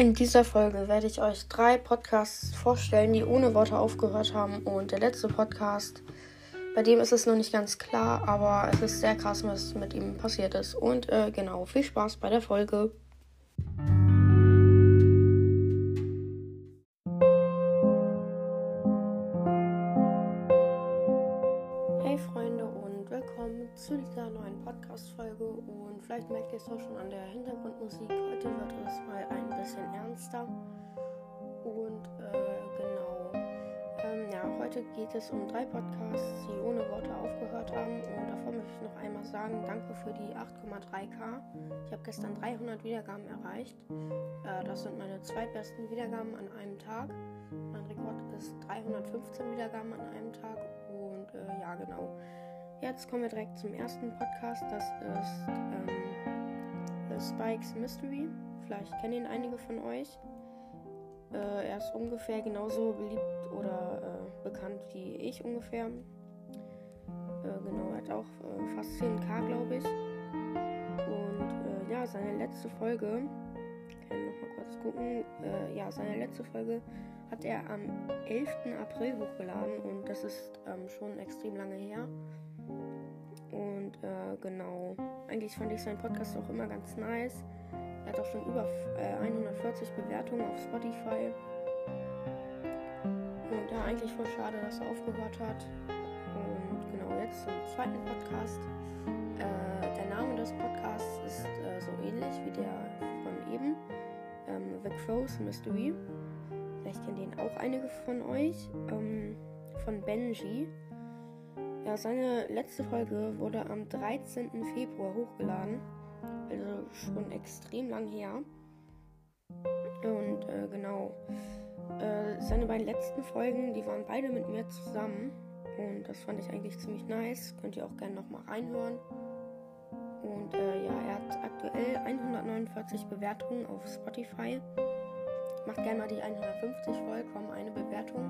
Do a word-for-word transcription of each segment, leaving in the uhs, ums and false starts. In dieser Folge werde ich euch drei Podcasts vorstellen, die ohne Worte aufgehört haben. Und der letzte Podcast, bei dem ist es noch nicht ganz klar, aber es ist sehr krass, was mit ihm passiert ist. Und äh, genau, viel Spaß bei der Folge. Hey Freunde und willkommen zu dieser neuen Podcast-Folge. Und vielleicht merkt ihr es auch schon an der Hintergrundmusik. Heute wird es mal ein bisschen ernster. Und äh, genau. Ähm, ja, heute geht es um drei Podcasts, die ohne Worte aufgehört haben. Und davor möchte ich noch einmal sagen, danke für die acht Komma drei K. Ich habe gestern dreihundert Wiedergaben erreicht. Äh, das sind meine zweitbesten Wiedergaben an einem Tag. Mein Rekord ist dreihundertfünfzehn Wiedergaben an einem Tag. Und äh, ja, genau. Jetzt kommen wir direkt zum ersten Podcast. Das ist ähm, The Spikes Mystery. Vielleicht kennen ihn einige von euch. Äh, er ist ungefähr genauso beliebt oder äh, bekannt wie ich ungefähr. Äh, genau, er hat auch äh, fast zehn K, glaube ich. Und äh, ja, seine letzte Folge, ich kann nochmal kurz gucken, äh, ja, seine letzte Folge hat er am elften April hochgeladen und das ist ähm, schon extrem lange her. Und äh, genau, eigentlich fand ich seinen Podcast auch immer ganz nice. Er hat auch schon über äh, hundertvierzig Bewertungen auf Spotify. Und ja, eigentlich voll schade, dass er aufgehört hat. Und genau, jetzt zum zweiten Podcast. Äh, der Name des Podcasts ist äh, so ähnlich wie der von eben. Ähm, The Crows Mystery. Vielleicht kennen den auch einige von euch. Ähm, von Benji. Ja, seine letzte Folge wurde am dreizehnten Februar hochgeladen. Also schon extrem lang her. Und äh, genau, äh, seine beiden letzten Folgen, die waren beide mit mir zusammen. Und das fand ich eigentlich ziemlich nice. Könnt ihr auch gerne nochmal reinhören. Und äh, ja, er hat aktuell hundertneunundvierzig Bewertungen auf Spotify. Macht gerne mal die hundertfünfzig voll, kaum eine Bewertung.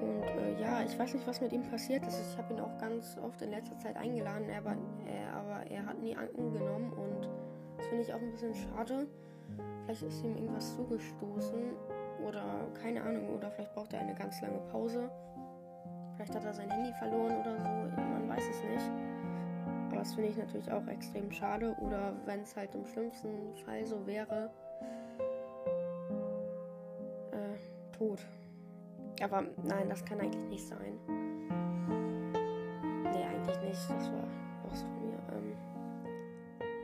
Und äh, ja, ich weiß nicht, was mit ihm passiert ist. Ich habe ihn auch ganz oft in letzter Zeit eingeladen, aber er, aber er hat nie angenommen und das finde ich auch ein bisschen schade. Vielleicht ist ihm irgendwas zugestoßen oder keine Ahnung, oder vielleicht braucht er eine ganz lange Pause. Vielleicht hat er sein Handy verloren oder so, man weiß es nicht. Aber das finde ich natürlich auch extrem schade, oder wenn es halt im schlimmsten Fall so wäre, äh, tot. Aber nein, das kann eigentlich nicht sein. Nee, eigentlich nicht. Das war auch so von mir. Ähm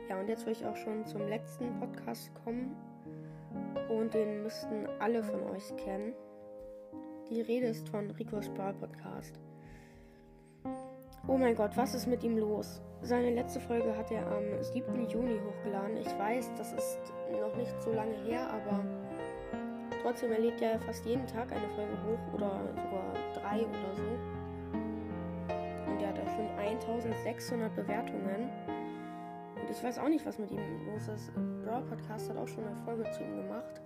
ja, und jetzt will ich auch schon zum letzten Podcast kommen. Und den müssten alle von euch kennen. Die Rede ist von Rico Spar Podcast. Oh mein Gott, was ist mit ihm los? Seine letzte Folge hat er am siebten Juni hochgeladen. Ich weiß, das ist noch nicht so lange her, aber trotzdem, er lädt ja fast jeden Tag eine Folge hoch oder sogar drei oder so. Und er hat auch schon eintausendsechshundert Bewertungen. Und ich weiß auch nicht, was mit ihm los ist. Brawl Podcast hat auch schon eine Folge zu ihm gemacht.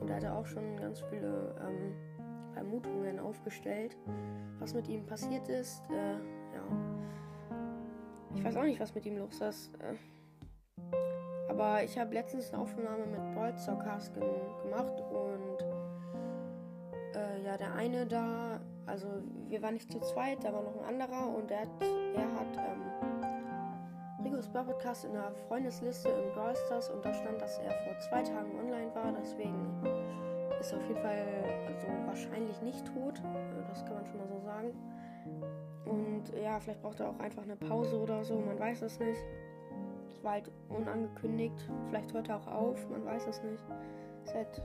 Und er hat auch schon ganz viele ähm, Vermutungen aufgestellt, was mit ihm passiert ist. Äh, ja. Ich weiß auch nicht, was mit ihm los ist. Äh. Aber ich habe letztens eine Aufnahme mit Brawl Stars Cast ge- gemacht und äh, ja, der eine da, also wir waren nicht zu zweit, da war noch ein anderer und der hat, er hat ähm, Rico Spar Podcast in der Freundesliste in Brawl Stars und da stand, dass er vor zwei Tagen online war, deswegen ist er auf jeden Fall also wahrscheinlich nicht tot, das kann man schon mal so sagen. Und ja, vielleicht braucht er auch einfach eine Pause oder so, man weiß es nicht. War halt unangekündigt, vielleicht hört er auch auf, man weiß es nicht. Ist halt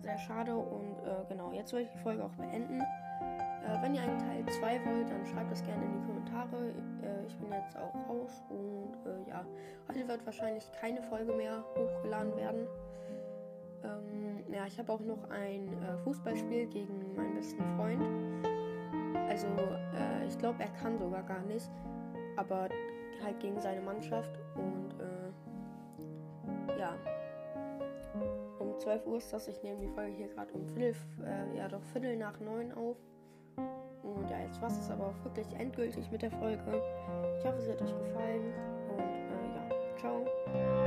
sehr schade und äh, genau, jetzt will ich die Folge auch beenden. Äh, wenn ihr einen Teil zwei wollt, dann schreibt das gerne in die Kommentare. Äh, ich bin jetzt auch raus und äh, ja, heute wird wahrscheinlich keine Folge mehr hochgeladen werden. Ähm, ja, ich habe auch noch ein äh, Fußballspiel gegen meinen besten Freund. Also äh, ich glaube, er kann sogar gar nicht, aber halt gegen seine Mannschaft und äh, ja, um zwölf Uhr ist das. Ich nehme die Folge hier gerade um Viertel, äh, ja doch Viertel nach neun auf und ja, jetzt war es aber auch wirklich endgültig mit der Folge. Ich hoffe, es hat euch gefallen und äh, ja, ciao.